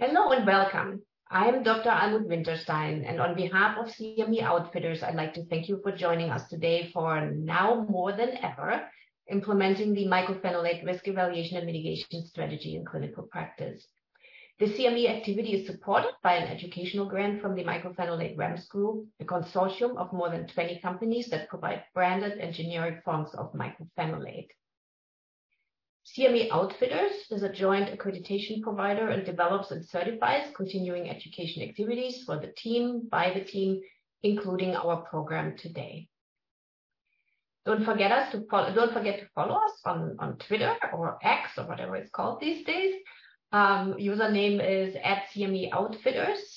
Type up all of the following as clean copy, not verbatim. Hello and welcome. I am Dr. Anud Winterstein, and on behalf of CME Outfitters, I'd like to thank you for joining us today for, now more than ever, implementing the mycophenolate risk evaluation and mitigation strategy in clinical practice. The CME activity is supported by an educational grant from the Mycophenolate REMS Group, a consortium of more than 20 companies that provide branded and generic forms of mycophenolate. CME Outfitters is a joint accreditation provider and develops and certifies continuing education activities for the team, by the team, including our program today. Don't forget to follow us on Twitter or X or whatever it's called these days. Username is @CME Outfitters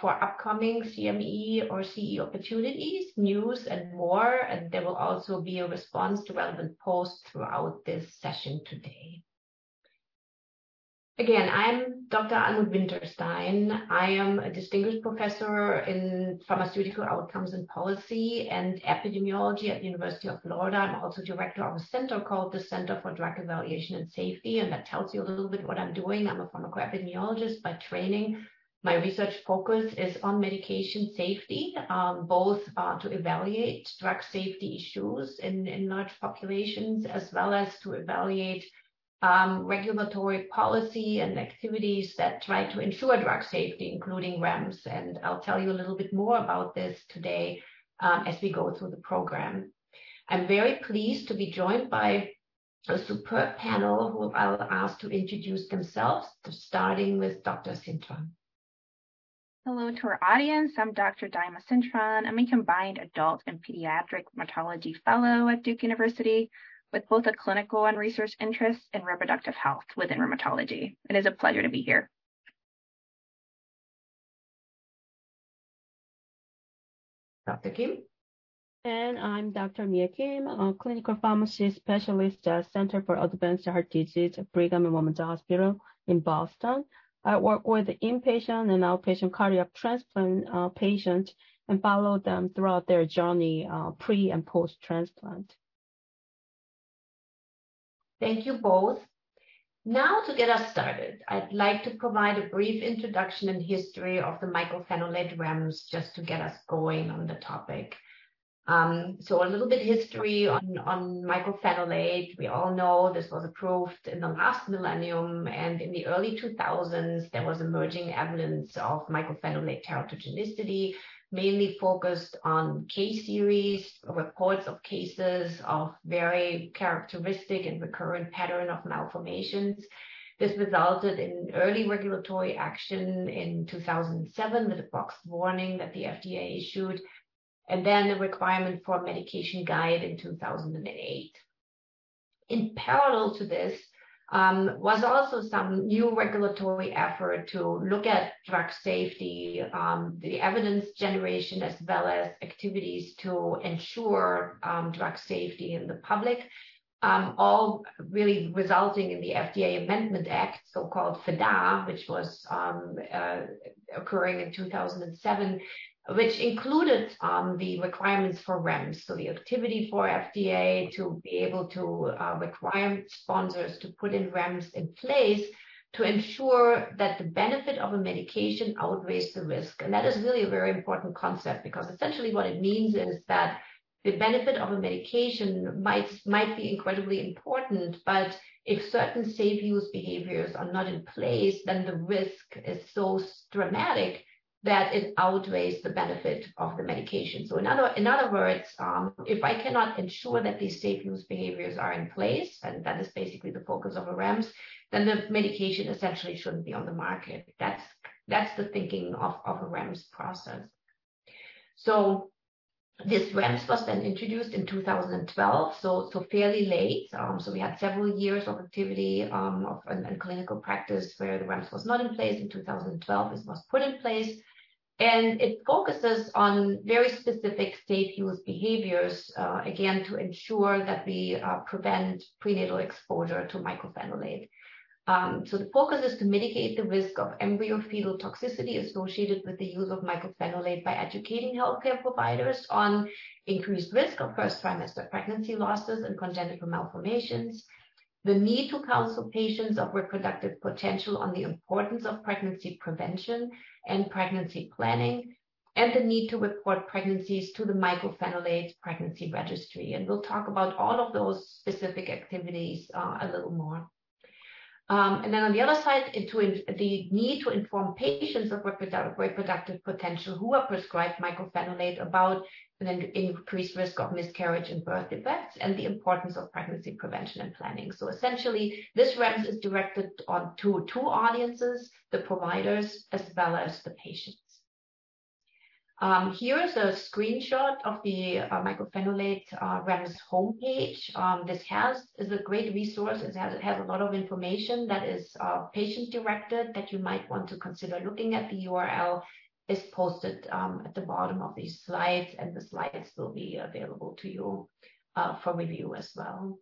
for upcoming CME or CE opportunities, news, and more. And there will also be a response to relevant posts throughout this session today. Again, I'm Dr. Anud Winterstein. I am a distinguished professor in pharmaceutical outcomes and policy and epidemiology at the University of Florida. I'm also director of a center called the Center for Drug Evaluation and Safety, and that tells you a little bit what I'm doing. I'm a pharmacoepidemiologist by training. My research focus is on medication safety, both to evaluate drug safety issues in large populations, as well as to evaluate regulatory policy and activities that try to ensure drug safety, including REMS. And I'll tell you a little bit more about this today as we go through the program. I'm very pleased to be joined by a superb panel who I'll ask to introduce themselves, starting with Dr. Cintron. Hello to our audience. I'm Dr. Dima Cintron. I'm a combined adult and pediatric rheumatology fellow at Duke University, with both a clinical and research interest in reproductive health within rheumatology. It is a pleasure to be here. Dr. Kim. And I'm Dr. Mia Kim, a clinical pharmacy specialist at Center for Advanced Heart Disease at Brigham and Women's Hospital in Boston. I work with inpatient and outpatient cardiac transplant patients and follow them throughout their journey pre and post transplant. Thank you both. Now, to get us started, I'd like to provide a brief introduction and history of the mycophenolate REMS just to get us going on the topic. So a little bit history on mycophenolate. We all know this was approved in the last millennium, and in the early 2000s, there was emerging evidence of mycophenolate teratogenicity, mainly focused on case series, reports of cases of very characteristic and recurrent pattern of malformations. This resulted in early regulatory action in 2007 with a boxed warning that the FDA issued, and then a requirement for a medication guide in 2008. In parallel to this, was also some new regulatory effort to look at drug safety, the evidence generation, as well as activities to ensure drug safety in the public, all really resulting in the FDA Amendment Act, so-called FDA, which was occurring in 2007, which included the requirements for REMS, so the activity for FDA to be able to require sponsors to put in REMS in place to ensure that the benefit of a medication outweighs the risk. And that is really a very important concept, because essentially what it means is that the benefit of a medication might be incredibly important, but if certain safe use behaviors are not in place, then the risk is so dramatic that it outweighs the benefit of the medication. So in other words, if I cannot ensure that these safe use behaviors are in place, and that is basically the focus of a REMS, then the medication essentially shouldn't be on the market. That's the thinking of a REMS process. So this REMS was then introduced in 2012, so fairly late. So we had several years of activity and clinical practice where the REMS was not in place. In 2012, it was put in place, and it focuses on very specific safe use behaviors, again, to ensure that we prevent prenatal exposure to mycophenolate. So the focus is to mitigate the risk of embryo-fetal toxicity associated with the use of mycophenolate by educating healthcare providers on increased risk of first trimester pregnancy losses and congenital malformations, the need to counsel patients of reproductive potential on the importance of pregnancy prevention and pregnancy planning, and the need to report pregnancies to the Mycophenolate Pregnancy Registry. And we'll talk about all of those specific activities a little more. And then on the other side, the need to inform patients of reproductive potential who are prescribed mycophenolate about an increased risk of miscarriage and birth defects and the importance of pregnancy prevention and planning. So essentially, this REMS is directed to two audiences, the providers as well as the patients. Here is a screenshot of the mycophenolate REMS homepage. This is a great resource. It has a lot of information that is patient-directed that you might want to consider looking at. The URL is posted at the bottom of these slides, and the slides will be available to you for review as well.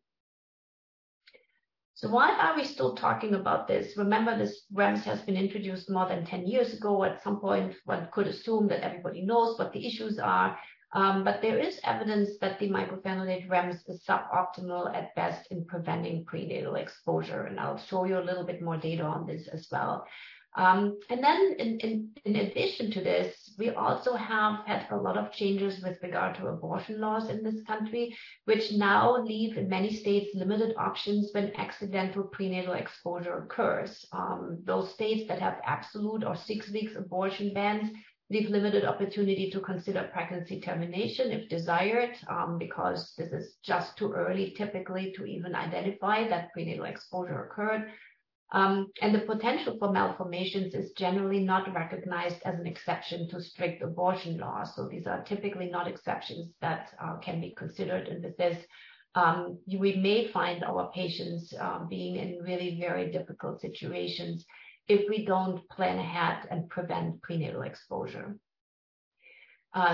So why are we still talking about this? Remember, this REMS has been introduced more than 10 years ago. At some point, one could assume that everybody knows what the issues are, but there is evidence that the mycophenolate REMS is suboptimal at best in preventing prenatal exposure, and I'll show you a little bit more data on this as well. And then in addition to this, we also have had a lot of changes with regard to abortion laws in this country, which now leave in many states limited options when accidental prenatal exposure occurs. Those states that have absolute or 6 weeks abortion bans leave limited opportunity to consider pregnancy termination if desired, because this is just too early typically to even identify that prenatal exposure occurred. And the potential for malformations is generally not recognized as an exception to strict abortion laws. So these are typically not exceptions that can be considered. And with this, we may find our patients being in really very difficult situations if we don't plan ahead and prevent prenatal exposure.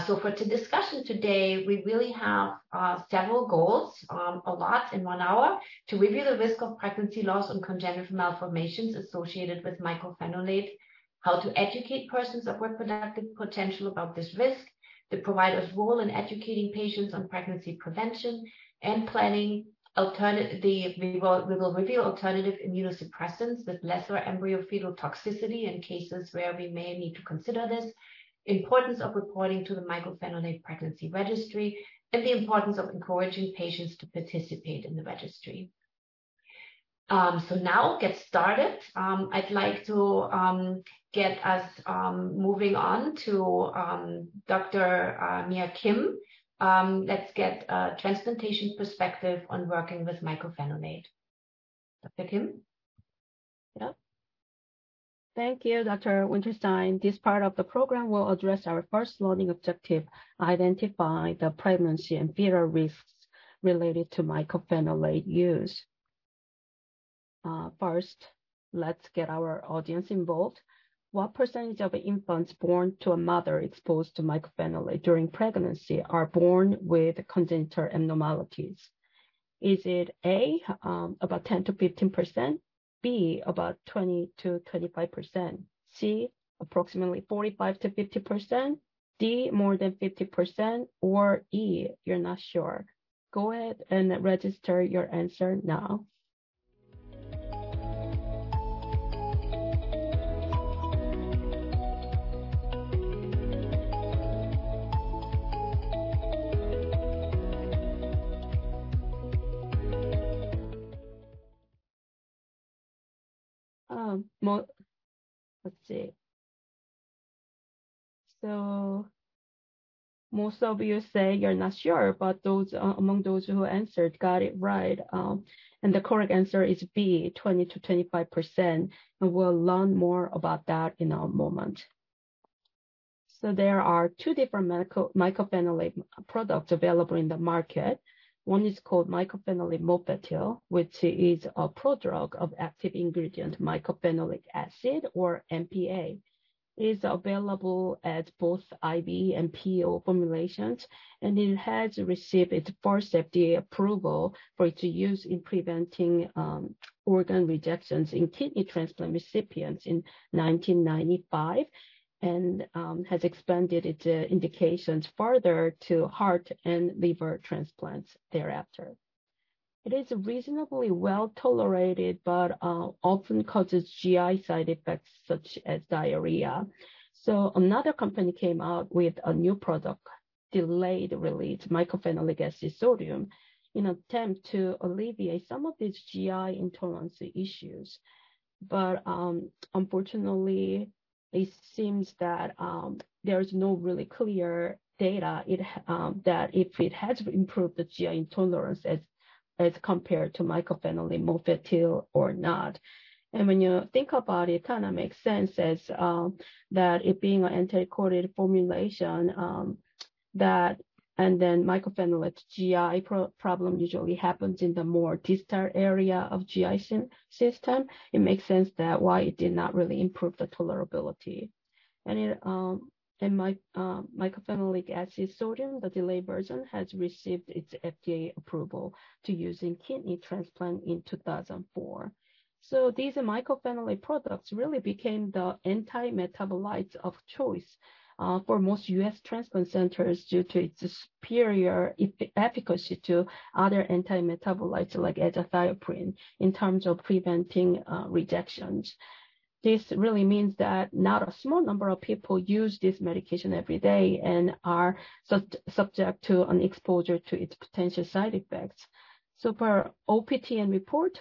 So for the discussion today, we really have several goals, a lot in 1 hour, to review the risk of pregnancy loss and congenital malformations associated with mycophenolate, how to educate persons of reproductive potential about this risk, the provider's role in educating patients on pregnancy prevention and planning, we will review alternative immunosuppressants with lesser embryo-fetal toxicity in cases where we may need to consider this, importance of reporting to the Mycophenolate Pregnancy Registry, and the importance of encouraging patients to participate in the registry. So now get started. I'd like to get us moving on to Dr. Mia Kim. Let's get a transplantation perspective on working with mycophenolate. Dr. Kim? Yeah. Thank you, Dr. Winterstein. This part of the program will address our first learning objective, identify the pregnancy and fetal risks related to mycophenolate use. First, let's get our audience involved. What percentage of infants born to a mother exposed to mycophenolate during pregnancy are born with congenital abnormalities? Is it A, about 10 to 15%? B, about 20 to 25%, C, approximately 45 to 50%, D, more than 50%, or E, you're not sure. Go ahead and register your answer now. Let's see. So most of you say you're not sure, but those among those who answered got it right. And the correct answer is B, 20 to 25%. And we'll learn more about that in a moment. So there are two different mycophenolate products available in the market. One is called mycophenolate mofetil, which is a prodrug of active ingredient mycophenolic acid, or MPA. It is available as both IV and PO formulations, and it has received its first FDA approval for its use in preventing organ rejections in kidney transplant recipients in 1995. And has expanded its indications further to heart and liver transplants thereafter. It is reasonably well tolerated, but often causes GI side effects such as diarrhea. So another company came out with a new product, delayed release mycophenolic acid sodium, in an attempt to alleviate some of these GI intolerance issues. But unfortunately, it seems that there's no really clear data that if it has improved the GI intolerance as compared to mycophenolate mofetil or not. And when you think about it, it kind of makes sense as that it being an anticoated formulation, and then mycophenolate GI problem usually happens in the more distal area of GI system. It makes sense that why it did not really improve the tolerability. And mycophenolic acid sodium, the delayed version, has received its FDA approval to use in kidney transplant in 2004. So these mycophenolate products really became the anti-metabolites of choice for most U.S. transplant centers due to its superior efficacy to other anti-metabolites like azathioprine in terms of preventing rejections. This really means that not a small number of people use this medication every day and are subject to an exposure to its potential side effects. So per OPTN report,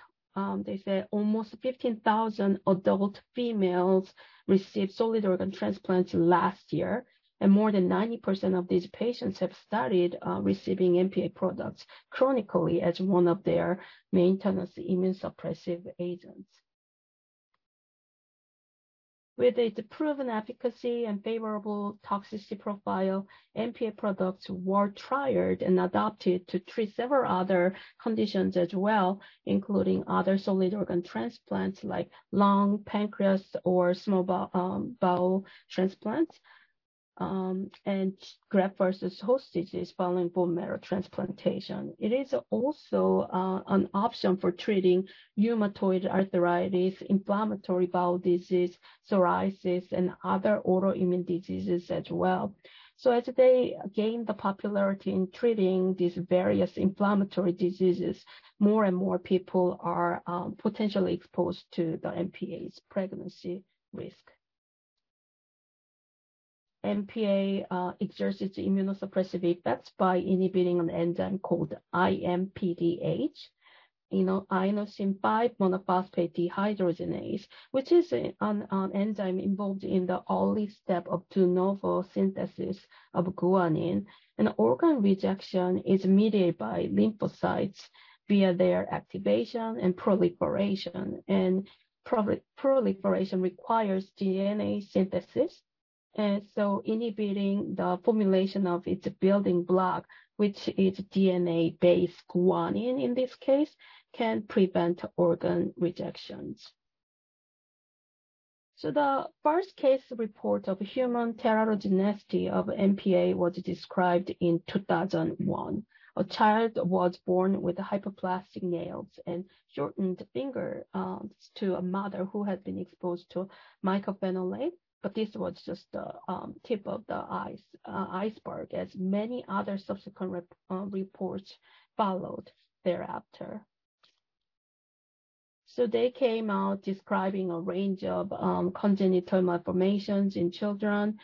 they say almost 15,000 adult females received solid organ transplants last year, and more than 90% of these patients have started receiving MPA products chronically as one of their maintenance immunosuppressive agents. With its proven efficacy and favorable toxicity profile, MPA products were trialed and adopted to treat several other conditions as well, including other solid organ transplants like lung, pancreas, or small bowel transplants, and graft versus host disease following bone marrow transplantation. It is also an option for treating rheumatoid arthritis, inflammatory bowel disease, psoriasis, and other autoimmune diseases as well. So as they gained the popularity in treating these various inflammatory diseases, more and more people are potentially exposed to the MPA's pregnancy risk. MPA exerts its immunosuppressive effects by inhibiting an enzyme called IMPDH, inosine 5-monophosphate dehydrogenase, which is an enzyme involved in the early step of de novo synthesis of guanine. And organ rejection is mediated by lymphocytes via their activation and proliferation. And proliferation requires DNA synthesis. And so inhibiting the formulation of its building block, which is DNA-based guanine in this case, can prevent organ rejections. So the first case report of human teratogenicity of MPA was described in 2001. A child was born with hypoplastic nails and shortened fingers to a mother who had been exposed to mycophenolate. But this was just the tip of the iceberg, as many other subsequent reports followed thereafter. So they came out describing a range of congenital malformations in children,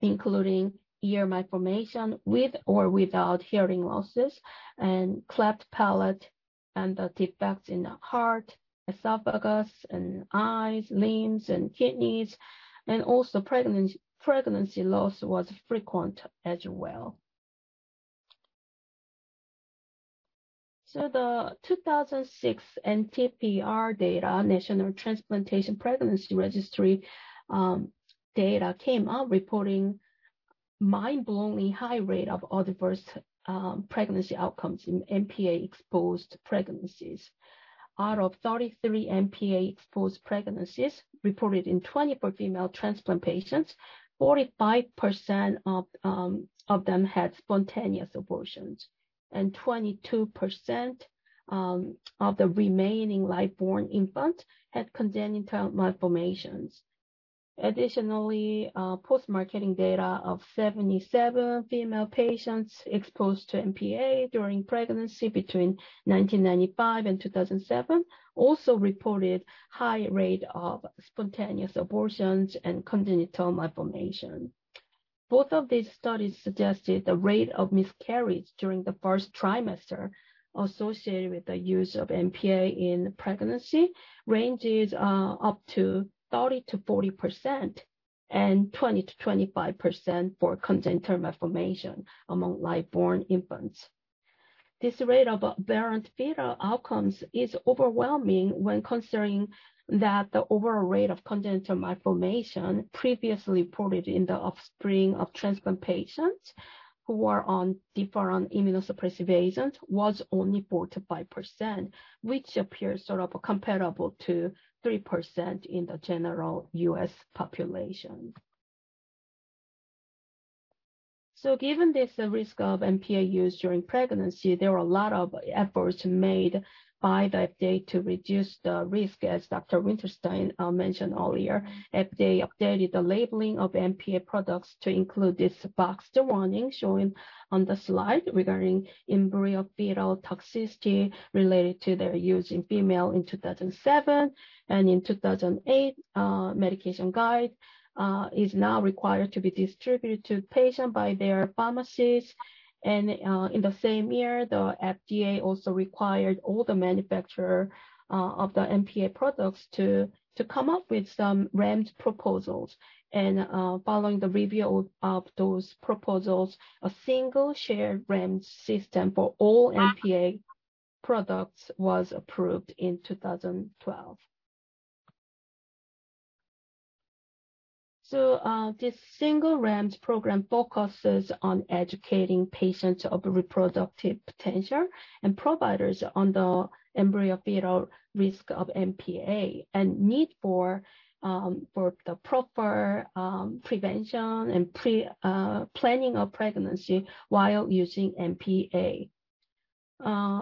including ear malformation with or without hearing losses, and cleft palate, and the defects in the heart, esophagus, and eyes, limbs, and kidneys, and also pregnancy loss was frequent as well. So the 2006 NTPR data, National Transplantation Pregnancy Registry data came out reporting mind-blowing high rate of adverse pregnancy outcomes in MPA-exposed pregnancies. Out of 33 MPA-exposed pregnancies reported in 24 female transplant patients, 45% of them had spontaneous abortions, and 22% of the remaining live-born infants had congenital malformations. Additionally, post-marketing data of 77 female patients exposed to MPA during pregnancy between 1995 and 2007 also reported high rate of spontaneous abortions and congenital malformation. Both of these studies suggested the rate of miscarriage during the first trimester associated with the use of MPA in pregnancy ranges up to 30% to 40% and 20% to 25% for congenital malformation among live-born infants. This rate of aberrant fetal outcomes is overwhelming when considering that the overall rate of congenital malformation previously reported in the offspring of transplant patients who were on different immunosuppressive agents was only 4% to 5%, which appears sort of comparable to 3% in the general U.S. population. So given this risk of MPA use during pregnancy, there were a lot of efforts made by the FDA to reduce the risk, as Dr. Winterstein mentioned earlier. FDA updated the labeling of MPA products to include this boxed warning shown on the slide regarding embryo fetal toxicity related to their use in female in 2007, and in 2008, medication guide is now required to be distributed to patients by their pharmacies. And in the same year, the FDA also required all the manufacturer of the MPA products to come up with some REMS proposals. And following the review of those proposals, a single shared REMS system for all MPA products was approved in 2012. So this single REMS program focuses on educating patients of reproductive potential and providers on the embryo-fetal risk of MPA and need for the proper prevention and planning of pregnancy while using MPA.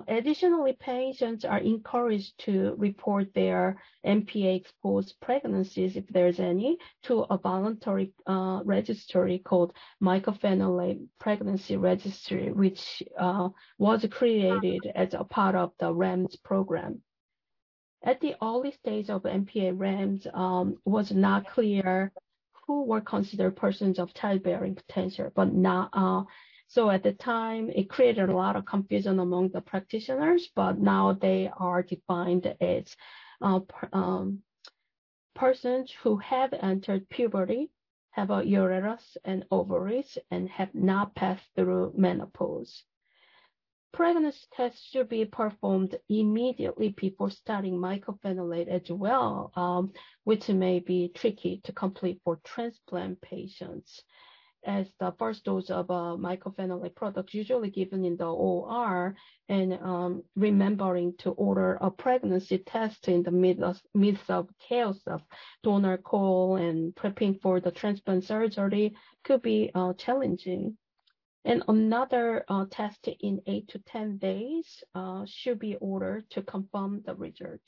Additionally, patients are encouraged to report their MPA-exposed pregnancies, if there's any, to a voluntary registry called Mycophenolate Pregnancy Registry, which was created as a part of the REMS program. At the early stage of MPA, REMS was not clear who were considered persons of childbearing potential, but not so at the time, it created a lot of confusion among the practitioners, but now they are defined as persons who have entered puberty, have a uterus and ovaries, and have not passed through menopause. Pregnancy tests should be performed immediately before starting mycophenolate as well, which may be tricky to complete for transplant patients, as the first dose of mycophenolate products usually given in the OR, and remembering to order a pregnancy test in the midst of chaos of donor call and prepping for the transplant surgery could be challenging. And another test in 8 to 10 days should be ordered to confirm the result.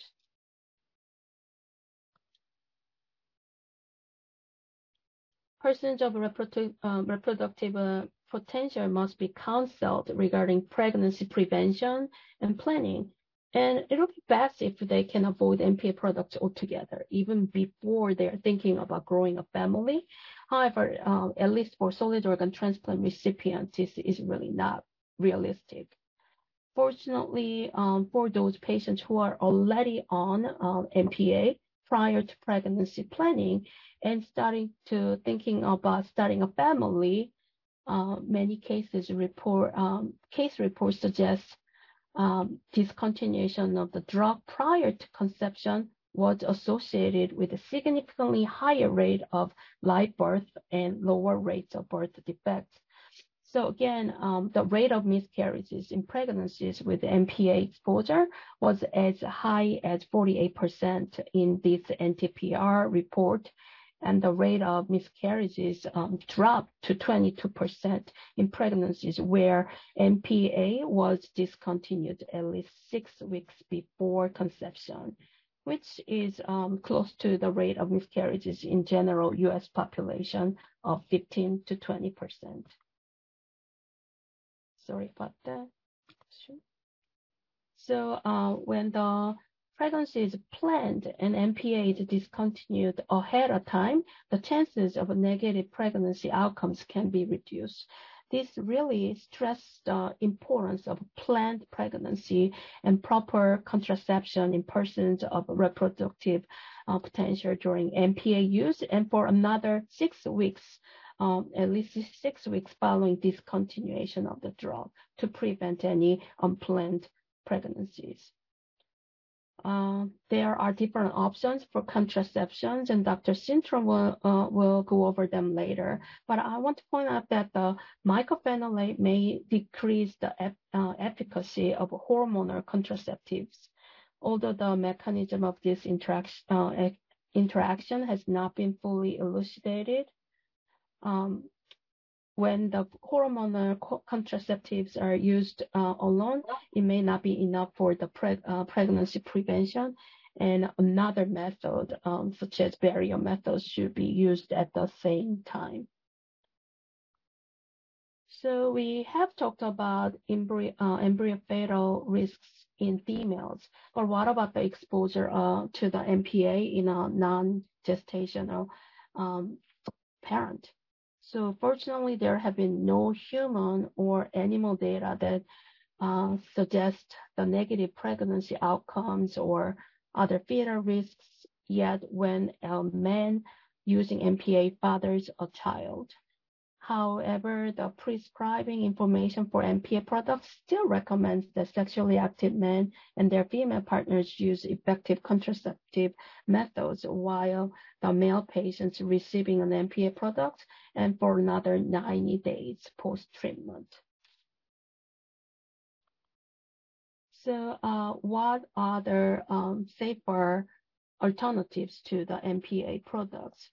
Persons of reproductive potential must be counseled regarding pregnancy prevention and planning. And it'll be best if they can avoid MPA products altogether, even before they're thinking about growing a family. However, at least for solid organ transplant recipients, this is really not realistic. Fortunately, for those patients who are already on MPA, prior to pregnancy planning and starting to thinking about starting a family, many cases report case reports suggest discontinuation of the drug prior to conception was associated with a significantly higher rate of live birth and lower rates of birth defects. So again, the rate of miscarriages in pregnancies with MPA exposure was as high as 48% in this NTPR report, and the rate of miscarriages dropped to 22% in pregnancies where MPA was discontinued at least 6 weeks before conception. which is close to the rate of miscarriages in general U.S. population of 15% to 20%. Sorry about that. So when the pregnancy is planned and MPA is discontinued ahead of time, the chances of negative pregnancy outcomes can be reduced. This really stressed the importance of planned pregnancy and proper contraception in persons of reproductive potential during MPA use, and for another 6 weeks, at least 6 weeks following discontinuation of the drug, to prevent any unplanned pregnancies. There are different options for contraceptions, and Dr. Cintron will go over them later. But I want to point out that the mycophenolate may decrease the efficacy of hormonal contraceptives, although the mechanism of this interaction has not been fully elucidated. When the hormonal contraceptives are used alone, it may not be enough for the pregnancy prevention, and another method, such as barrier methods, should be used at the same time. So we have talked about embryo-fetal risks in females, but what about the exposure to the MPA in a non-gestational parent? So fortunately, there have been no human or animal data that suggest the negative pregnancy outcomes or other fetal risks yet when a man using MPA fathers a child. However, the prescribing information for MPA products still recommends that sexually active men and their female partners use effective contraceptive methods, while the male patients receiving an MPA product, and for another 90 days post-treatment. So what are the safer alternatives to the MPA products?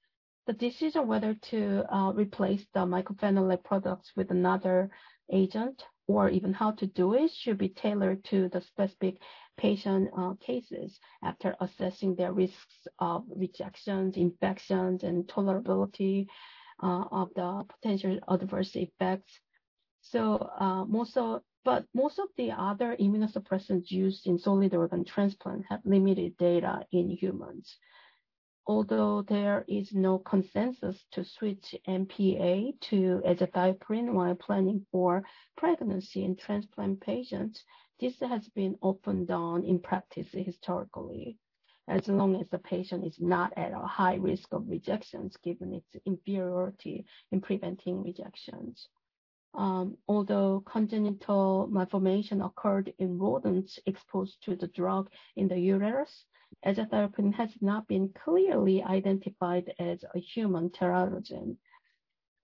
The decision whether to replace the mycophenolate products with another agent, or even how to do it, should be tailored to the specific patient cases after assessing their risks of rejections, infections, and tolerability of the potential adverse effects. So most of the other immunosuppressants used in solid organ transplant have limited data in humans. Although there is no consensus to switch MPA to azathioprine while planning for pregnancy in transplant patients, this has been often done in practice historically, as long as the patient is not at a high risk of rejections given its inferiority in preventing rejections. Although congenital malformation occurred in rodents exposed to the drug in the uterus, azathioprine has not been clearly identified as a human teratogen.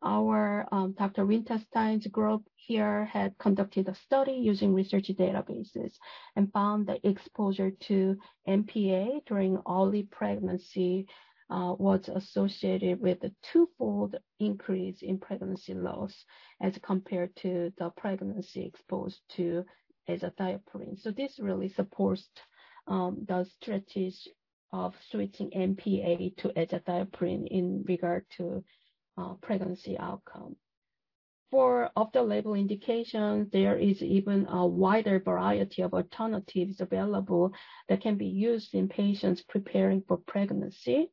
Our Dr. Winterstein's group here had conducted a study using research databases and found that exposure to MPA during early pregnancy was associated with a twofold increase in pregnancy loss as compared to the pregnancy exposed to azathioprine. So this really supports the strategy of switching MPA to azathioprine in regard to pregnancy outcome. For off-the-label indications, there is even a wider variety of alternatives available that can be used in patients preparing for pregnancy.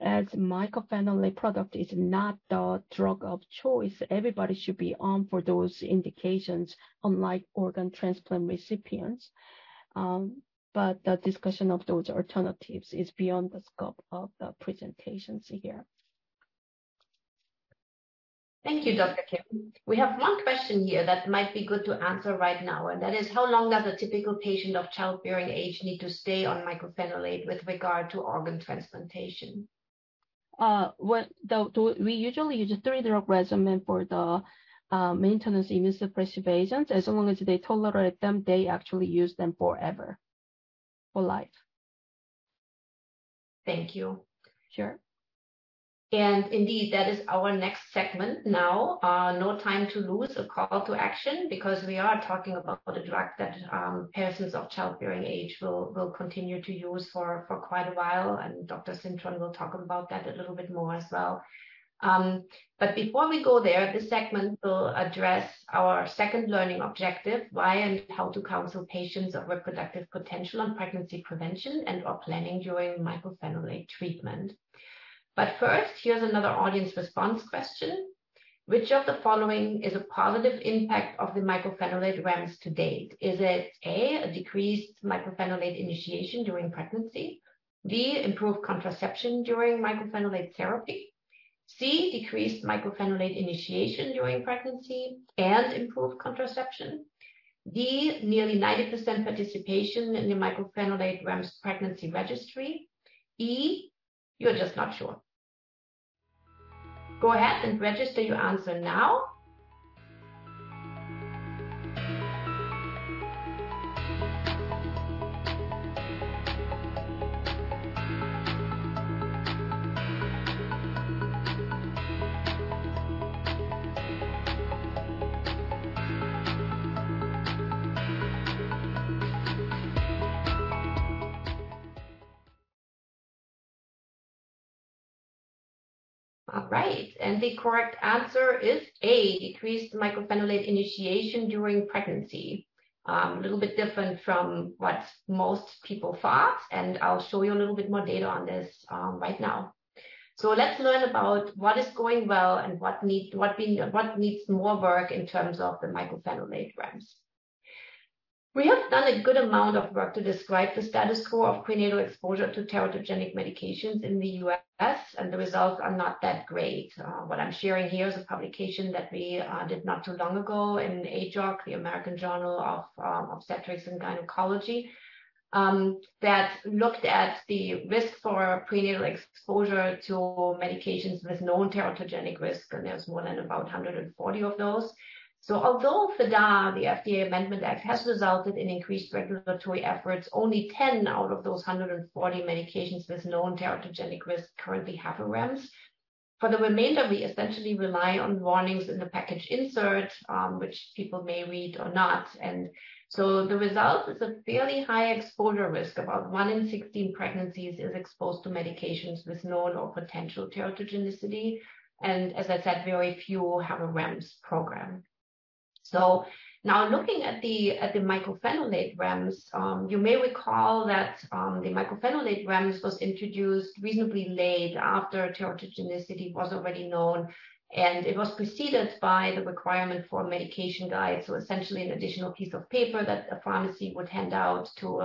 As mycophenolate product is not the drug of choice, everybody should be on for those indications, unlike organ transplant recipients. But the discussion of those alternatives is beyond the scope of the presentations here. Thank you, Dr. Kim. We have one question here that might be good to answer right now, and that is, how long does a typical patient of childbearing age need to stay on mycophenolate with regard to organ transplantation? We usually use a 3-drug regimen for the maintenance immunosuppressive agents. As long as they tolerate them, they actually use them forever. Life. Thank you. Sure. And indeed, that is our next segment now. No time to lose, a call to action, because we are talking about a drug that persons of childbearing age will continue to use for quite a while. And Dr. Cintron will talk about that a little bit more as well. But before we go there, this segment will address our second learning objective, why and how to counsel patients of reproductive potential on pregnancy prevention and or planning during mycophenolate treatment. But first, here's another audience response question. Which of the following is a positive impact of the mycophenolate REMS to date? Is it A, a decreased mycophenolate initiation during pregnancy? B, improved contraception during mycophenolate therapy? C, decreased mycophenolate initiation during pregnancy and improved contraception? D, nearly 90% participation in the mycophenolate REMS pregnancy registry? E, you're just not sure. Go ahead and register your answer now. All right, and the correct answer is A, decreased mycophenolate initiation during pregnancy. A little bit different from what most people thought, and I'll show you a little bit more data on this right now. So let's learn about what is going well and what needs more work in terms of the mycophenolate REMS. We have done a good amount of work to describe the status quo of prenatal exposure to teratogenic medications in the US, and the results are not that great. What I'm sharing here is a publication that we did not too long ago in AJOG, the American Journal of Obstetrics and Gynecology, that looked at the risk for prenatal exposure to medications with known teratogenic risk, and there's more than about 140 of those. So although FDA, the FDA Amendment Act, has resulted in increased regulatory efforts, only 10 out of those 140 medications with known teratogenic risk currently have a REMS. For the remainder, we essentially rely on warnings in the package insert, which people may read or not. And so the result is a fairly high exposure risk. About 1 in 16 pregnancies is exposed to medications with known or potential teratogenicity. And as I said, very few have a REMS program. So now looking at the mycophenolate REMS, you may recall that the mycophenolate REMS was introduced reasonably late after teratogenicity was already known, and it was preceded by the requirement for a medication guide, so essentially an additional piece of paper that a pharmacy would hand out to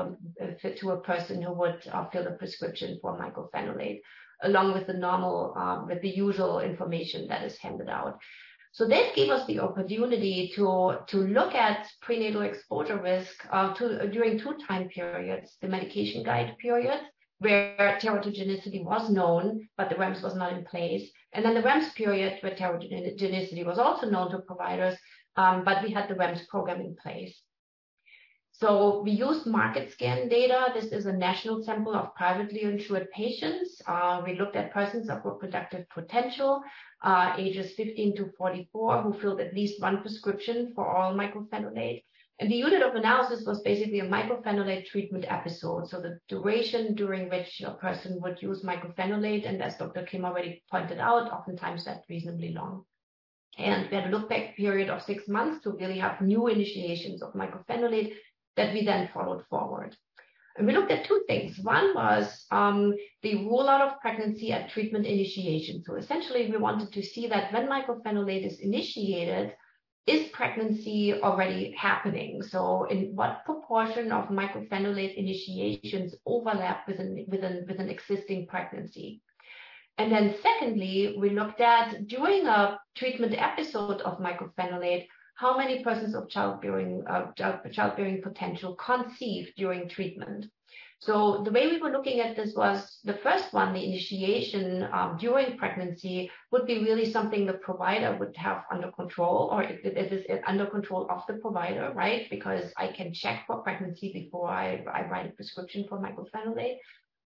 a person who would fill a prescription for mycophenolate, along with the normal, with the usual information that is handed out. So that gave us the opportunity to look at prenatal exposure risk during two time periods, the medication guide period, where teratogenicity was known, but the REMS was not in place. And then the REMS period, where teratogenicity was also known to providers, but we had the REMS program in place. So we used market scan data. This is a national sample of privately insured patients. We looked at persons of reproductive potential, ages 15 to 44, who filled at least one prescription for oral mycophenolate. And the unit of analysis was basically a mycophenolate treatment episode. So the duration during which a person would use mycophenolate, and as Dr. Kim already pointed out, oftentimes that's reasonably long. And we had a look-back period of 6 months to really have new initiations of mycophenolate that we then followed forward. And we looked at two things. One was the rule out of pregnancy at treatment initiation. So essentially, we wanted to see that when mycophenolate is initiated, is pregnancy already happening? So in what proportion of mycophenolate initiations overlap with an existing pregnancy? And then secondly, we looked at during a treatment episode of mycophenolate, how many persons of childbearing potential conceived during treatment. So the way we were looking at this was the first one, the initiation during pregnancy would be really something the provider would have under control, or it is under control of the provider, right? Because I can check for pregnancy before I write a prescription for mycophenolate.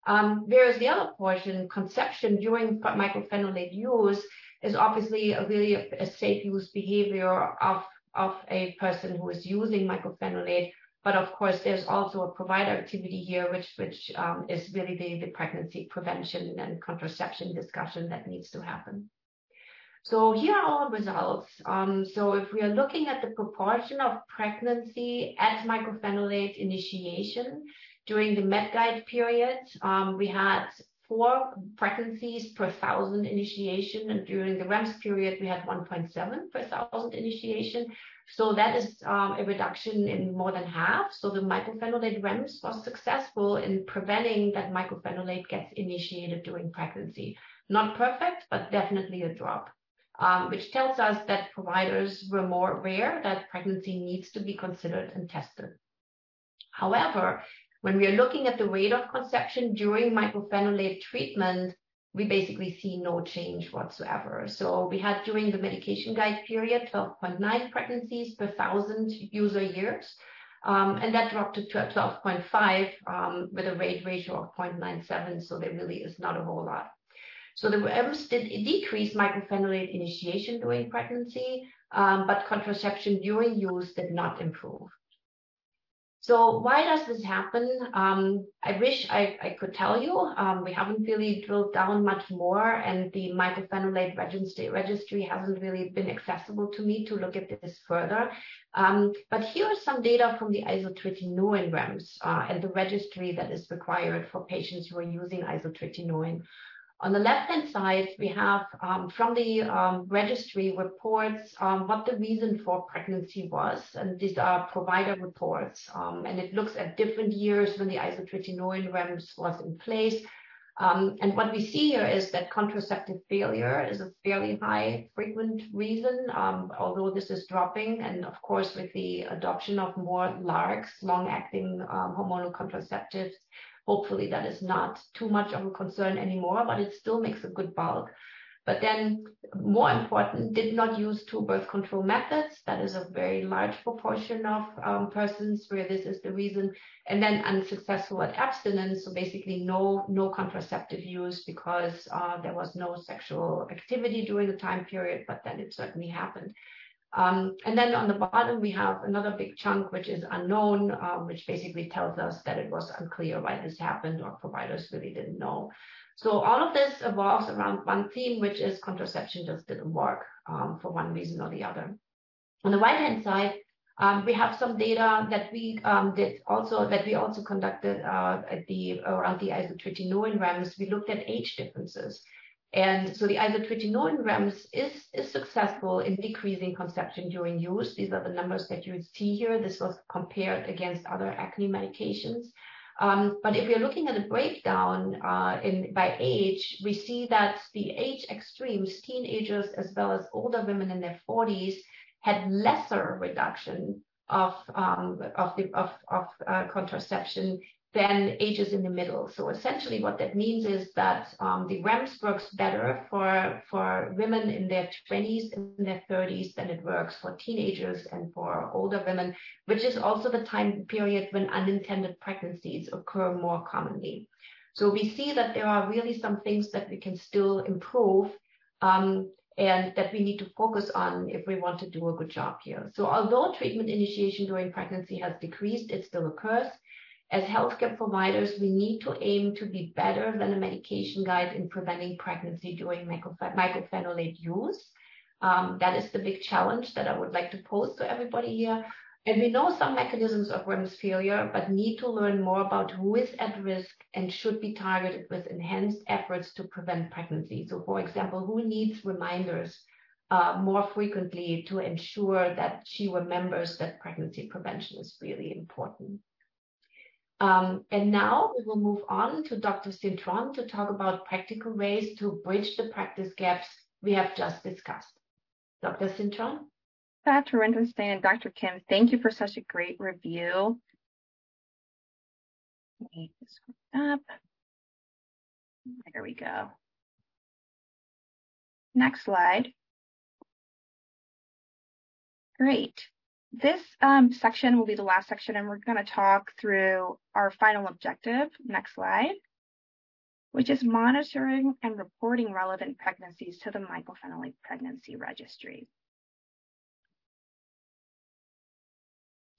Whereas the other portion, conception during mycophenolate use, is obviously a really a safe use behavior of a person who is using mycophenolate. But of course, there's also a provider activity here, which is really the pregnancy prevention and contraception discussion that needs to happen. So here are our results. So if we are looking at the proportion of pregnancy at mycophenolate initiation during the MedGuide period, we had 4 pregnancies per 1,000 initiation, and during the REMS period, we had 1.7 per 1,000 initiation. So that is a reduction in more than half. So the mycophenolate REMS was successful in preventing that mycophenolate gets initiated during pregnancy. Not perfect, but definitely a drop, which tells us that providers were more aware that pregnancy needs to be considered and tested. However, when we are looking at the rate of conception during mycophenolate treatment, we basically see no change whatsoever. So we had during the medication guide period, 12.9 pregnancies per 1,000 user years, and that dropped to 12.5 with a rate ratio of 0.97, so there really is not a whole lot. So the REMS did decrease mycophenolate initiation during pregnancy, but contraception during use did not improve. So why does this happen? I wish I could tell you. We haven't really drilled down much more, and the mycophenolate registry hasn't really been accessible to me to look at this further. But here are some data from the isotretinoin REMS and the registry that is required for patients who are using isotretinoin. On the left-hand side, we have from the registry reports what the reason for pregnancy was. And these are provider reports. And it looks at different years when the isotretinoin REMS was in place. And what we see here is that contraceptive failure is a fairly high frequent reason, although this is dropping. And of course, with the adoption of more LARCs, long-acting hormonal contraceptives, hopefully that is not too much of a concern anymore, but it still makes a good bulk. But then more important, did not use 2 birth control methods. That is a very large proportion of persons where this is the reason. And then unsuccessful at abstinence. So basically no contraceptive use because there was no sexual activity during the time period, but then it certainly happened. And then on the bottom, we have another big chunk, which is unknown, which basically tells us that it was unclear why this happened or providers really didn't know. So all of this evolves around one theme, which is contraception just didn't work for one reason or the other. On the right-hand side, we have some data that we also conducted around the isotretinoin REMS. We looked at age differences. And so the isotretinoin REMS is successful in decreasing conception during use. These are the numbers that you see here. This was compared against other acne medications. But if we're looking at a breakdown by age, we see that the age extremes, teenagers as well as older women in their 40s, had lesser reduction of contraception than ages in the middle. So essentially what that means is that the REMS works better for women in their 20s and their 30s than it works for teenagers and for older women, which is also the time period when unintended pregnancies occur more commonly. So we see that there are really some things that we can still improve and that we need to focus on if we want to do a good job here. So although treatment initiation during pregnancy has decreased, it still occurs. As healthcare providers, we need to aim to be better than a medication guide in preventing pregnancy during mycophenolate use. That is the big challenge that I would like to pose to everybody here. And we know some mechanisms of REMS failure, but need to learn more about who is at risk and should be targeted with enhanced efforts to prevent pregnancy. So, for example, who needs reminders more frequently to ensure that she remembers that pregnancy prevention is really important. And now we will move on to Dr. Cintron to talk about practical ways to bridge the practice gaps we have just discussed. Dr. Cintron? Dr. Winterstein and Dr. Kim, thank you for such a great review. Let me get this one up. There we go. Next slide. Great. This section will be the last section, and we're going to talk through our final objective. Next slide. which is monitoring and reporting relevant pregnancies to the Mycophenolate Pregnancy Registry.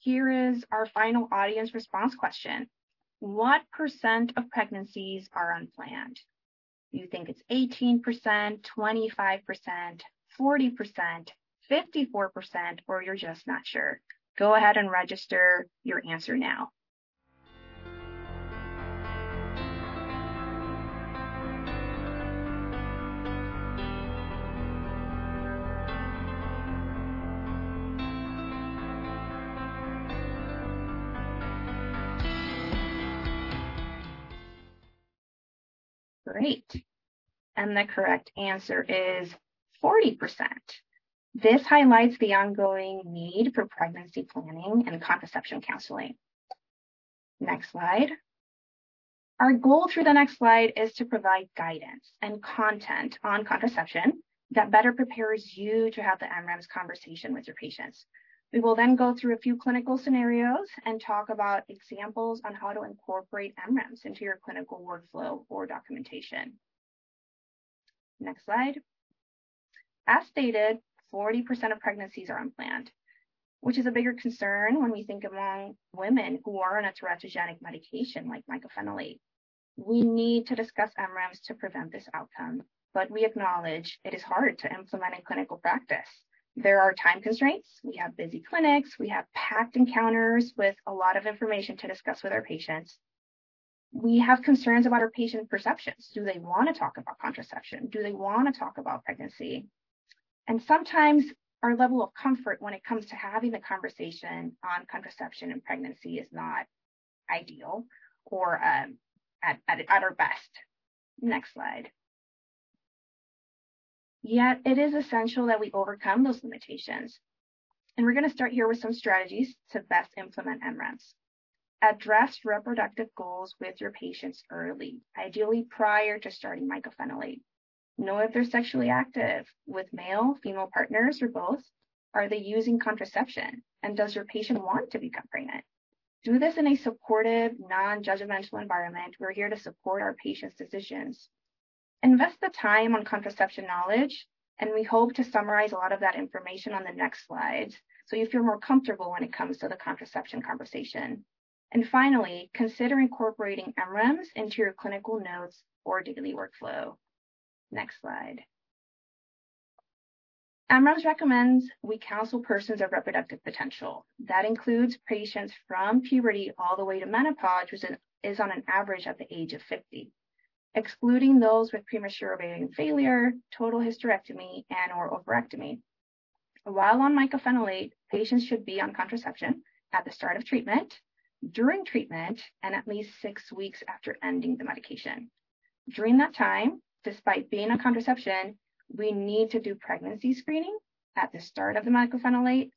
Here is our final audience response question. What % of pregnancies are unplanned? Do you think it's 18%, 25%, 40%, 54%, or you're just not sure? Go ahead and register your answer now. Great. And the correct answer is 40%. This highlights the ongoing need for pregnancy planning and contraception counseling. Next slide. Our goal through the next slide is to provide guidance and content on contraception that better prepares you to have the MREMS conversation with your patients. We will then go through a few clinical scenarios and talk about examples on how to incorporate MREMS into your clinical workflow or documentation. Next slide. As stated, 40% of pregnancies are unplanned, which is a bigger concern when we think among women who are on a teratogenic medication like mycophenolate. We need to discuss MREMS to prevent this outcome, but we acknowledge it is hard to implement in clinical practice. There are time constraints. We have busy clinics. We have packed encounters with a lot of information to discuss with our patients. We have concerns about our patient perceptions. Do they want to talk about contraception? Do they want to talk about pregnancy? And sometimes our level of comfort when it comes to having the conversation on contraception and pregnancy is not ideal or at our best. Next slide. Yet it is essential that we overcome those limitations. And we're going to start here with some strategies to best implement MREMS. Address reproductive goals with your patients early, ideally prior to starting mycophenolate. Know if they're sexually active with male, female partners, or both. Are they using contraception? And does your patient want to become pregnant? Do this in a supportive, non-judgmental environment. We're here to support our patients' decisions. Invest the time on contraception knowledge, and we hope to summarize a lot of that information on the next slides so you feel more comfortable when it comes to the contraception conversation. And finally, consider incorporating MREMS into your clinical notes or daily workflow. Next slide. MREMS recommends we counsel persons of reproductive potential. That includes patients from puberty all the way to menopause, which is on an average at the age of 50. Excluding those with premature ovarian failure, total hysterectomy, and/or ovarectomy. While on mycophenolate, patients should be on contraception at the start of treatment, during treatment, and at least 6 weeks after ending the medication. During that time, despite being on contraception, we need to do pregnancy screening at the start of the mycophenolate.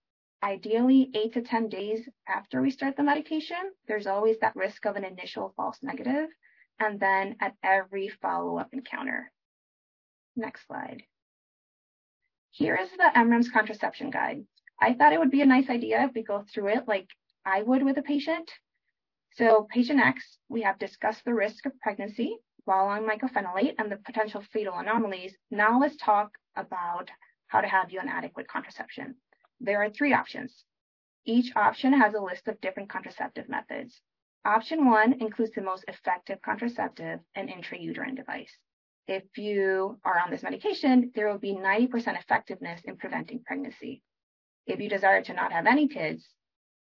Ideally, 8 to 10 days after we start the medication, there's always that risk of an initial false negative, and then at every follow-up encounter. Next slide. Here is the MREMS contraception guide. I thought it would be a nice idea if we go through it like I would with a patient. So patient X, we have discussed the risk of pregnancy while on mycophenolate and the potential fetal anomalies. Now let's talk about how to have you on adequate contraception. There are 3 options. Each option has a list of different contraceptive methods. Option 1 includes the most effective contraceptive and intrauterine device. If you are on this medication, there will be 90% effectiveness in preventing pregnancy. If you desire to not have any kids,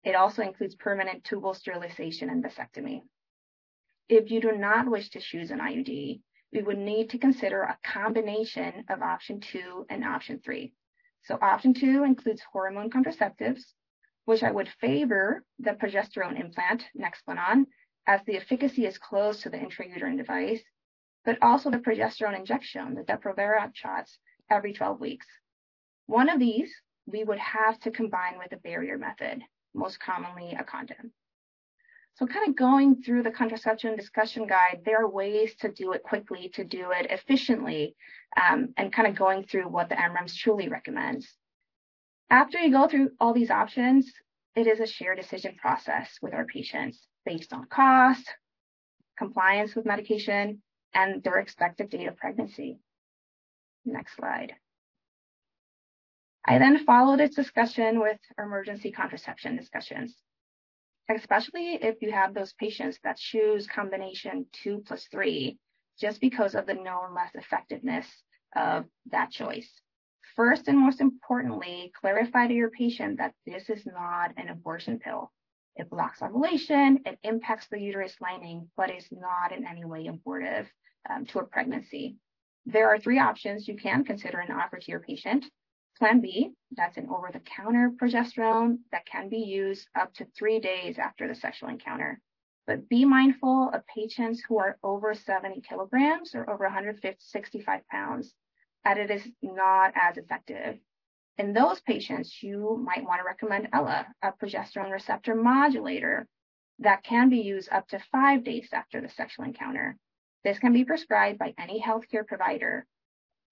it also includes permanent tubal sterilization and vasectomy. If you do not wish to choose an IUD, we would need to consider a combination of option 2 and option 3. So option 2 includes hormone contraceptives, which I would favor the progesterone implant, Nexplanon, as the efficacy is close to the intrauterine device, but also the progesterone injection, the Depo-Provera shots, every 12 weeks. One of these we would have to combine with a barrier method, most commonly a condom. So kind of going through the contraception discussion guide, there are ways to do it quickly, to do it efficiently, and kind of going through what the MREMS truly recommends. After you go through all these options, it is a shared decision process with our patients based on cost, compliance with medication, and their expected date of pregnancy. Next slide. I then followed its discussion with emergency contraception discussions, especially if you have those patients that choose combination 2+3 just because of the known less effectiveness of that choice. First and most importantly, clarify to your patient that this is not an abortion pill. It blocks ovulation, it impacts the uterus lining, but is not in any way abortive to a pregnancy. There are three options you can consider and offer to your patient. Plan B, that's an over-the-counter progesterone that can be used up to 3 days after the sexual encounter. But be mindful of patients who are over 70 kilograms or over 165 pounds, that it is not as effective. In those patients, you might want to recommend Ella, a progesterone receptor modulator that can be used up to 5 days after the sexual encounter. This can be prescribed by any healthcare provider.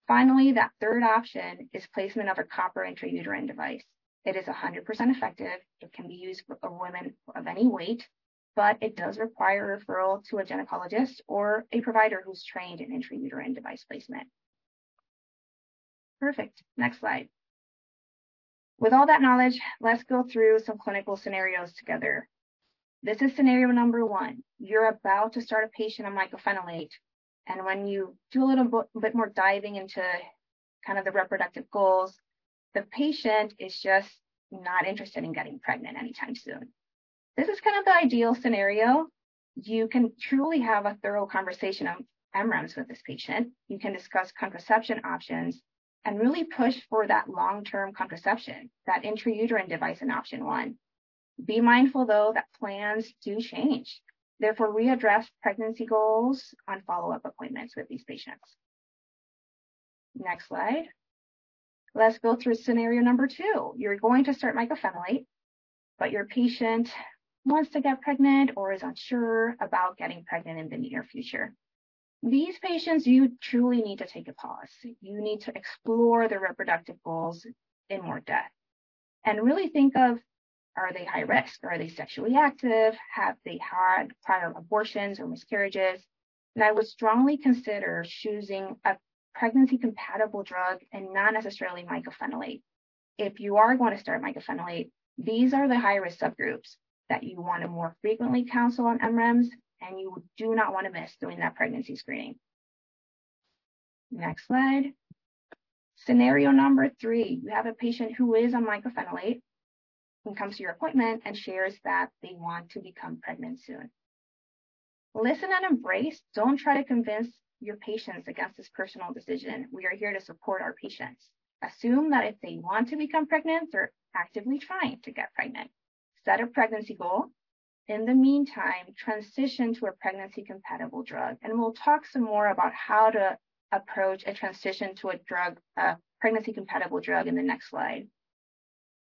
Finally, that third option is placement of a copper intrauterine device. It is 100% effective. It can be used for a woman of any weight, but it does require a referral to a gynecologist or a provider who's trained in intrauterine device placement. Perfect. Next slide. With all that knowledge, let's go through some clinical scenarios together. This is scenario number one. You're about to start a patient on mycophenolate. And when you do a little bit more diving into kind of the reproductive goals, the patient is just not interested in getting pregnant anytime soon. This is kind of the ideal scenario. You can truly have a thorough conversation on MREMs with this patient. You can discuss contraception options and really push for that long-term contraception, that intrauterine device in option one. Be mindful, though, that plans do change. Therefore, readdress pregnancy goals on follow-up appointments with these patients. Next slide. Let's go through scenario number two. You're going to start mycophenolate, but your patient wants to get pregnant or is unsure about getting pregnant in the near future. These patients, you truly need to take a pause. You need to explore their reproductive goals in more depth and really think of, are they high risk? Are they sexually active? Have they had prior abortions or miscarriages? And I would strongly consider choosing a pregnancy-compatible drug and not necessarily mycophenolate. If you are going to start mycophenolate, these are the high-risk subgroups that you want to more frequently counsel on MREMs, and you do not want to miss doing that pregnancy screening. Next slide. Scenario number three, you have a patient who is on mycophenolate, comes to your appointment and shares that they want to become pregnant soon. Listen and embrace. Don't try to convince your patients against this personal decision. We are here to support our patients. Assume that if they want to become pregnant, they're actively trying to get pregnant. Set a pregnancy goal. In the meantime, transition to a pregnancy-compatible drug. And we'll talk some more about how to approach a transition to a drug, a pregnancy-compatible drug in the next slide.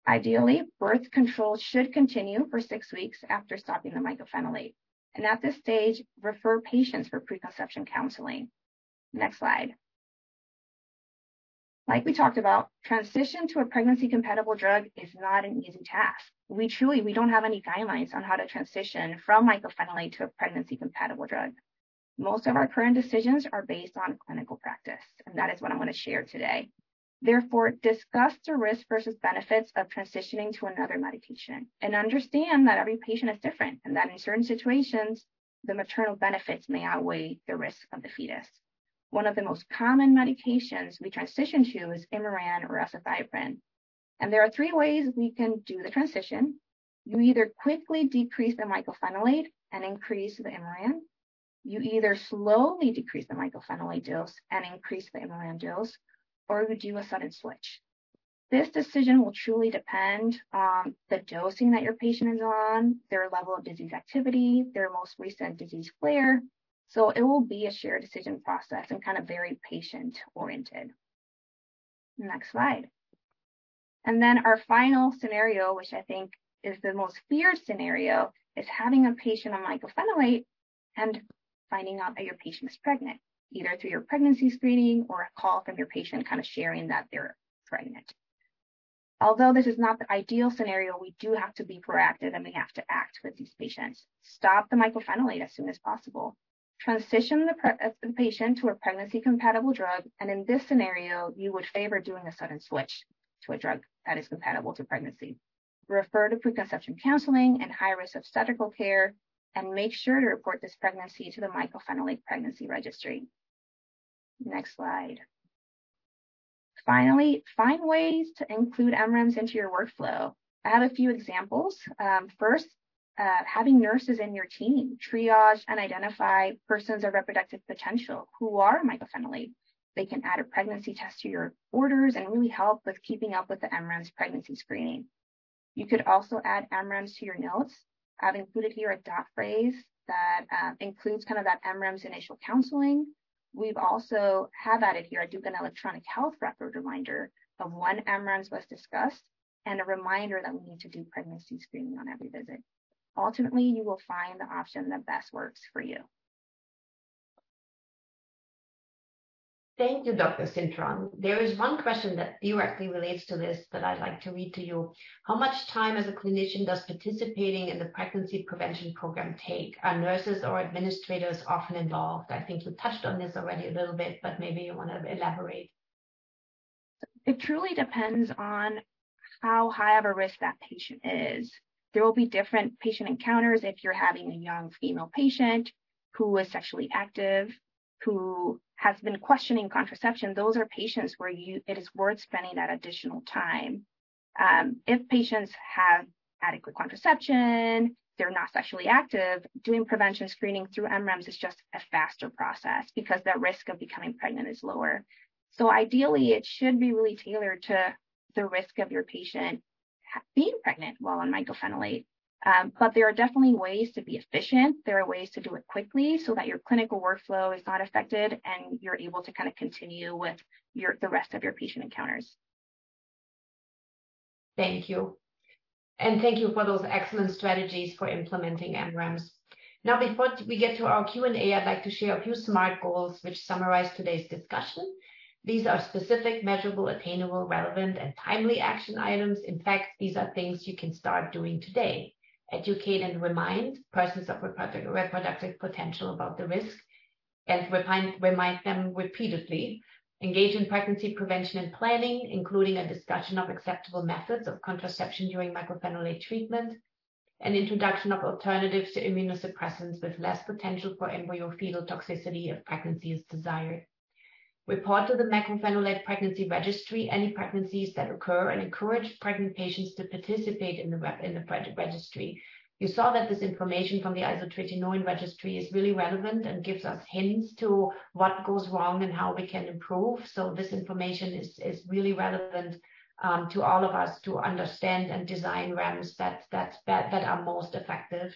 Ideally, birth control should continue for 6 weeks after stopping the mycophenolate. And at this stage, refer patients for preconception counseling. Next slide. Like we talked about, transition to a pregnancy-compatible drug is not an easy task. We don't have any guidelines on how to transition from mycophenolate to a pregnancy-compatible drug. Most of our current decisions are based on clinical practice, and that is what I'm going to share today. Therefore, discuss the risk versus benefits of transitioning to another medication and understand that every patient is different and that in certain situations, the maternal benefits may outweigh the risk of the fetus. One of the most common medications we transition to is Imuran or azathioprine. And there are three ways we can do the transition. You either quickly decrease the mycophenolate and increase the Imuran. You either slowly decrease the mycophenolate dose and increase the Imuran dose, or you do a sudden switch. This decision will truly depend on the dosing that your patient is on, their level of disease activity, their most recent disease flare. So it will be a shared decision process and kind of very patient-oriented. Next slide. And then our final scenario, which I think is the most feared scenario, is having a patient on mycophenolate and finding out that your patient is pregnant, either through your pregnancy screening or a call from your patient kind of sharing that they're pregnant. Although this is not the ideal scenario, we do have to be proactive and we have to act with these patients. Stop the mycophenolate as soon as possible. transition the patient to a pregnancy-compatible drug, and in this scenario, you would favor doing a sudden switch to a drug that is compatible to pregnancy. Refer to preconception counseling and high-risk obstetrical care, and make sure to report this pregnancy to the Mycophenolate Pregnancy Registry. Next slide. Finally, find ways to include MREMs into your workflow. I have a few examples. First, having nurses in your team triage and identify persons of reproductive potential who are mycophenolate. They can add a pregnancy test to your orders and really help with keeping up with the MREMs pregnancy screening. You could also add MREMs to your notes. I've included here a dot phrase that includes kind of that MREMs initial counseling. We've also have added here, I do an electronic health record reminder of when MREMs was discussed and a reminder that we need to do pregnancy screening on every visit. Ultimately, you will find the option that best works for you. Thank you, Dr. Cintron. There is one question that directly relates to this that I'd like to read to you. How much time as a clinician does participating in the pregnancy prevention program take? Are nurses or administrators often involved? I think you touched on this already a little bit, but maybe you want to elaborate. It truly depends on how high of a risk that patient is. There will be different patient encounters if you're having a young female patient who is sexually active, who has been questioning contraception. Those are patients where it is worth spending that additional time. If patients have adequate contraception, they're not sexually active, doing prevention screening through MREMs is just a faster process because the risk of becoming pregnant is lower. So ideally, it should be really tailored to the risk of your patient being pregnant while on mycophenolate. But there are definitely ways to be efficient. There are ways to do it quickly so that your clinical workflow is not affected and you're able to kind of continue with the rest of your patient encounters. Thank you. And thank you for those excellent strategies for implementing MREMs. Now, before we get to our Q&A, I'd like to share a few SMART goals which summarize today's discussion. These are specific, measurable, attainable, relevant, and timely action items. In fact, these are things you can start doing today. Educate and remind persons of reproductive potential about the risk and remind them repeatedly. Engage in pregnancy prevention and planning, including a discussion of acceptable methods of contraception during mycophenolate treatment, and introduction of alternatives to immunosuppressants with less potential for embryo-fetal toxicity if pregnancy is desired. Report to the Mycophenolate Pregnancy Registry any pregnancies that occur and encourage pregnant patients to participate in the registry. You saw that this information from the isotretinoin registry is really relevant and gives us hints to what goes wrong and how we can improve. So this information is really relevant to all of us to understand and design REMs that are most effective.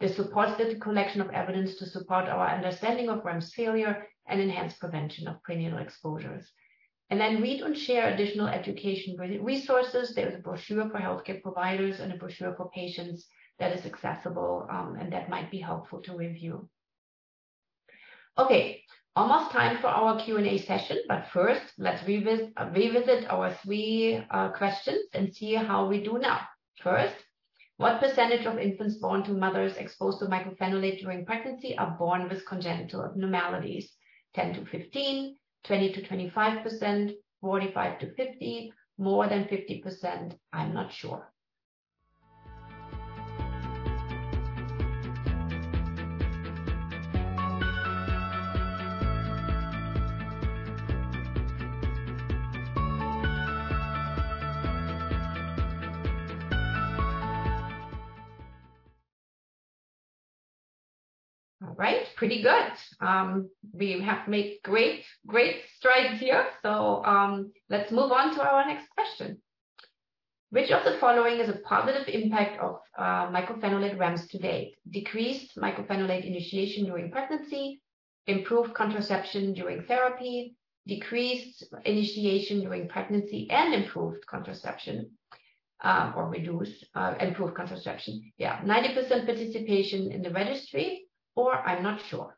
This supports the collection of evidence to support our understanding of REMs failure and enhance prevention of prenatal exposures. And then read and share additional education resources. There's a brochure for healthcare providers and a brochure for patients that is accessible and that might be helpful to review. Okay, almost time for our Q&A session, but first let's revisit our three questions and see how we do now. First, what percentage of infants born to mothers exposed to mycophenolate during pregnancy are born with congenital abnormalities? 10 to 15, 20 to 25%, 45 to 50, more than 50%, I'm not sure. Right, pretty good. We have made great strides here. So let's move on to our next question. Which of the following is a positive impact of mycophenolate REMs to date? Decreased mycophenolate initiation during pregnancy, improved contraception during therapy, decreased initiation during pregnancy and improved contraception. Or reduced, improved contraception. Yeah, 90% participation in the registry. Or I'm not sure.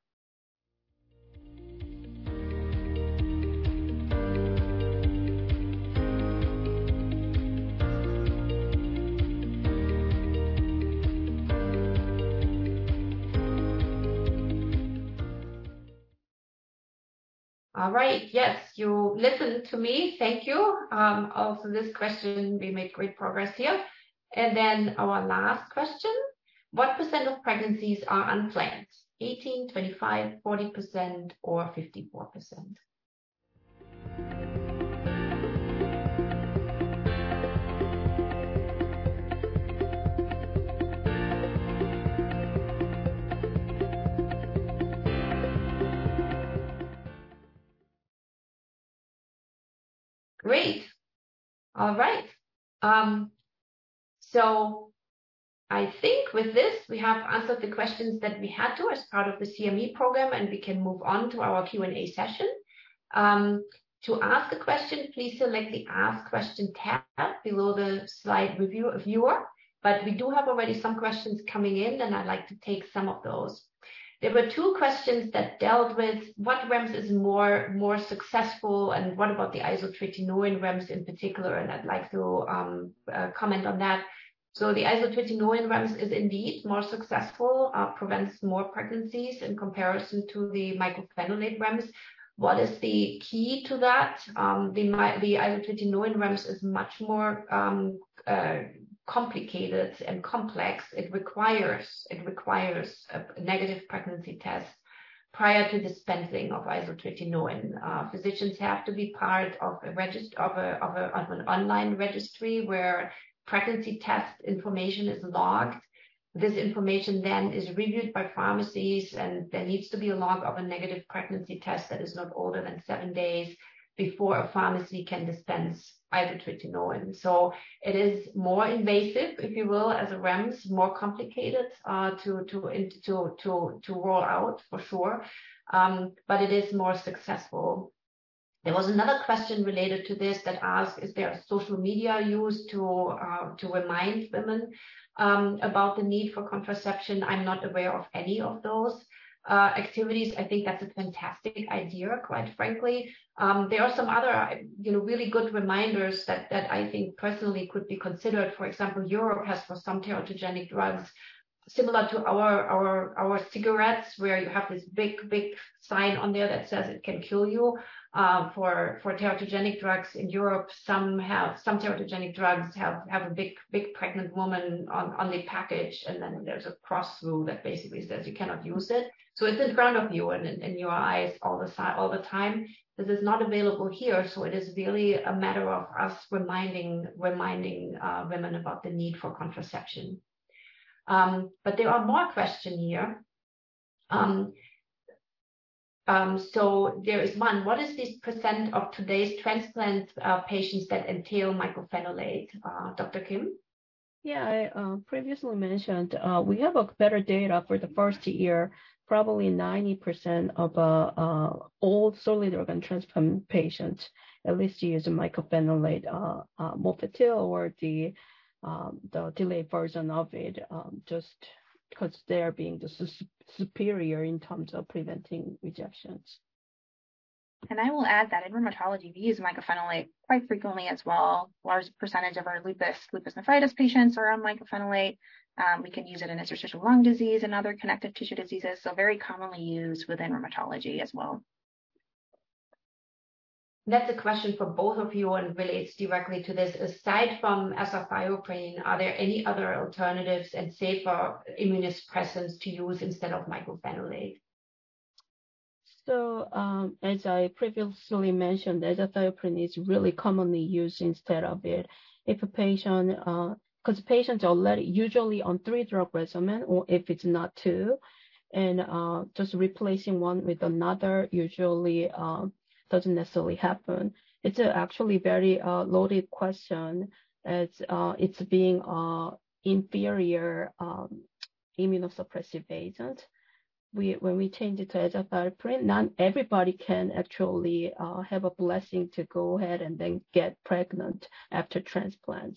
All right. Yes, you listened to me. Thank you. Also, this question, we made great progress here. And then our last question, what % of pregnancies are unplanned? 18, 25, 40%, or 54%? Great. All right. So I think with this, we have answered the questions that we had to as part of the CME program, and we can move on to our Q&A session. To ask a question, please select the Ask Question tab below the slide viewer. But we do have already some questions coming in, and I'd like to take some of those. There were two questions that dealt with what REMS is more successful, and what about the isotretinoin REMS in particular, and I'd like to comment on that. So the isotretinoin REMS is indeed more successful, prevents more pregnancies in comparison to the mycophenolate REMS. What is the key to that? The isotretinoin REMS is much more complicated and complex. It requires a negative pregnancy test prior to dispensing of isotretinoin. Physicians have to be part of an online registry where pregnancy test information is logged. This information then is reviewed by pharmacies, and there needs to be a log of a negative pregnancy test that is not older than 7 days before a pharmacy can dispense isotretinoin. So it is more invasive, if you will, as a REMS, more complicated to roll out for sure, but it is more successful. There was another question related to this that asked, is there social media used to remind women about the need for contraception? I'm not aware of any of those activities. I think that's a fantastic idea, quite frankly. There are some other, really good reminders that I think personally could be considered. For example, Europe has for some teratogenic drugs, similar to our cigarettes, where you have this big sign on there that says it can kill you. For teratogenic drugs in Europe, some teratogenic drugs have a big pregnant woman on the package, and then there's a cross through that basically says you cannot use it. So it's in front of you and in your eyes all the time. This is not available here, so it is really a matter of us reminding women about the need for contraception. But there are more questions here. So there is one, what is this % of today's transplant patients that entail mycophenolate? Dr. Kim? Yeah, I previously mentioned we have a better data for the first year. Probably 90% of all solid organ transplant patients at least use mycophenolate mofetil or the delayed version of it, just because they're being the superior in terms of preventing rejections. And I will add that in rheumatology, we use mycophenolate quite frequently as well. Large percentage of our lupus nephritis patients are on mycophenolate. We can use it in interstitial lung disease and other connective tissue diseases, so very commonly used within rheumatology as well. That's a question for both of you and relates directly to this. Aside from azathioprine, are there any other alternatives and safer immunosuppressants to use instead of mycophenolate? So as I previously mentioned, azathioprine is really commonly used instead of it. If a patient, because patients are usually on 3-drug regimen, or if it's not 2, and just replacing one with another usually doesn't necessarily happen. It's actually very loaded question, as it's being inferior immunosuppressive agent. When we change it to azathioprine, not everybody can actually have a blessing to go ahead and then get pregnant after transplant.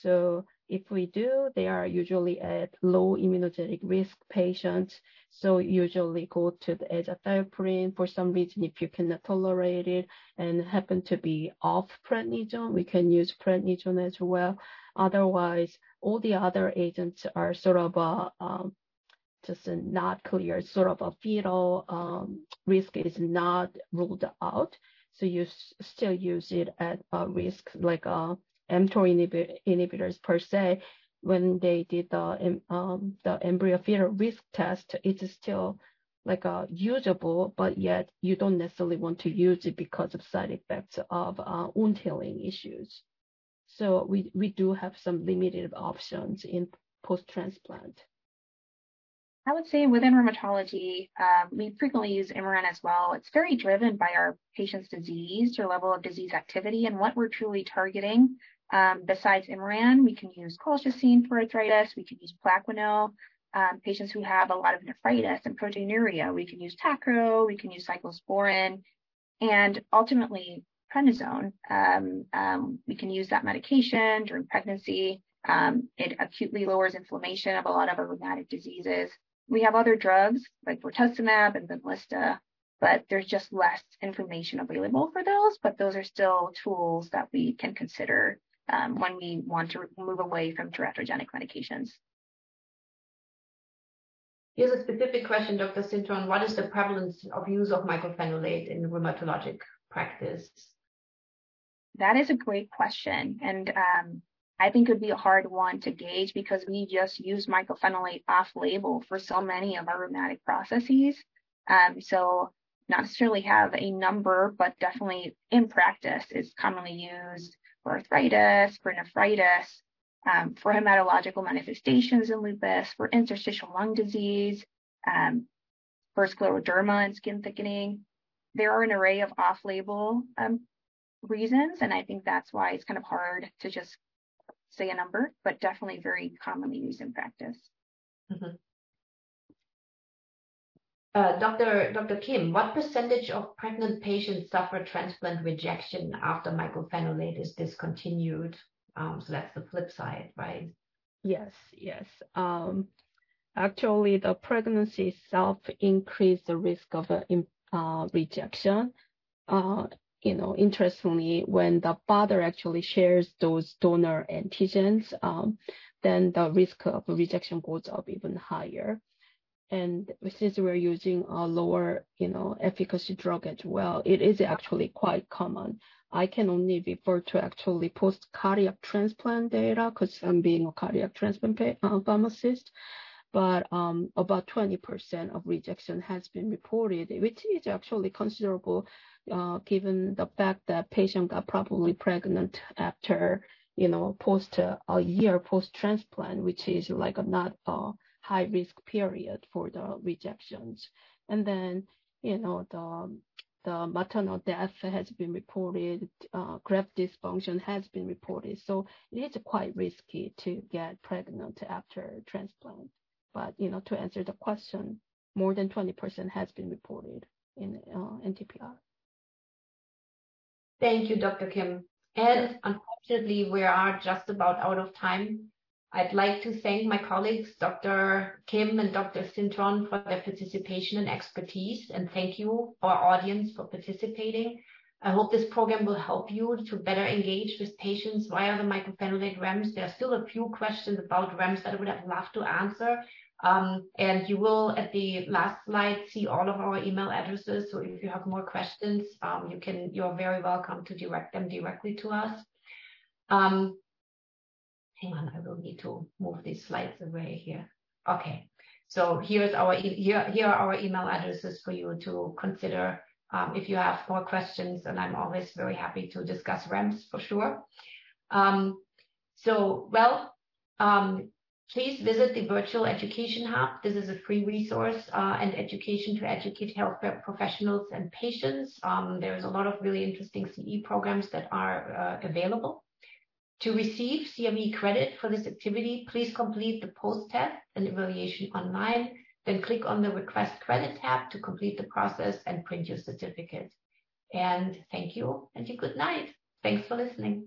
So if we do, they are usually at low immunogenic risk patients. So usually go to the azathioprine for some reason if you cannot tolerate it and happen to be off prednisone, we can use prednisone as well. Otherwise, all the other agents are sort of just not clear, sort of a fetal risk is not ruled out. So you still use it at a risk, like mTOR inhibitors per se. When they did the embryo fetal risk test, it's still like usable, but yet you don't necessarily want to use it because of side effects of wound healing issues. So we do have some limited options in post-transplant. I would say within rheumatology, we frequently use Imuran as well. It's very driven by our patient's disease, your level of disease activity, and what we're truly targeting. Besides Imuran, we can use colchicine for arthritis. We can use plaquenil. Patients who have a lot of nephritis and proteinuria, we can use tacro, we can use cyclosporin, and ultimately prednisone. We can use that medication during pregnancy. It acutely lowers inflammation of a lot of rheumatic diseases. We have other drugs like vortuximab and venlista, but there's just less information available for those, but those are still tools that we can consider when we want to move away from teratogenic medications. Here's a specific question, Dr. Cintron. What is the prevalence of use of mycophenolate in rheumatologic practice? That is a great question. And I think it would be a hard one to gauge because we just use mycophenolate off-label for so many of our rheumatic processes. So not necessarily have a number, but definitely in practice is commonly used for arthritis, for nephritis, for hematological manifestations in lupus, for interstitial lung disease, for scleroderma and skin thickening. There are an array of off-label reasons, and I think that's why it's kind of hard to just say a number, but definitely very commonly used in practice. Mm-hmm. Dr. Kim, what percentage of pregnant patients suffer transplant rejection after mycophenolate is discontinued? So that's the flip side, right? Yes. Actually, the pregnancy itself increases the risk of rejection. Interestingly, when the father actually shares those donor antigens, then the risk of rejection goes up even higher. And since we're using a lower, efficacy drug as well, it is actually quite common. I can only refer to actually post-cardiac transplant data because I'm being a cardiac transplant pharmacist. But about 20% of rejection has been reported, which is actually considerable given the fact that patient got probably pregnant after, post a year post-transplant, which is like not high risk period for the rejections. And then, the maternal death has been reported, graft dysfunction has been reported. So it is quite risky to get pregnant after transplant. But, to answer the question, more than 20% has been reported in NTPR. Thank you, Dr. Kim. And unfortunately, we are just about out of time. I'd like to thank my colleagues, Dr. Kim and Dr. Cintron, for their participation and expertise, and thank you, our audience, for participating. I hope this program will help you to better engage with patients via the mycophenolate REMS. There are still a few questions about REMS that I would have loved to answer, and you will, at the last slide, see all of our email addresses, so if you have more questions, you're very welcome to direct them directly to us. Hang on, I will need to move these slides away here. Okay, so here are our email addresses for you to consider if you have more questions, and I'm always very happy to discuss REMS for sure. Please visit the Virtual Education Hub. This is a free resource and education to educate healthcare professionals and patients. There is a lot of really interesting CE programs that are available. To receive CME credit for this activity, please complete the post-test and evaluation online, then click on the Request Credit tab to complete the process and print your certificate. And thank you and good night. Thanks for listening.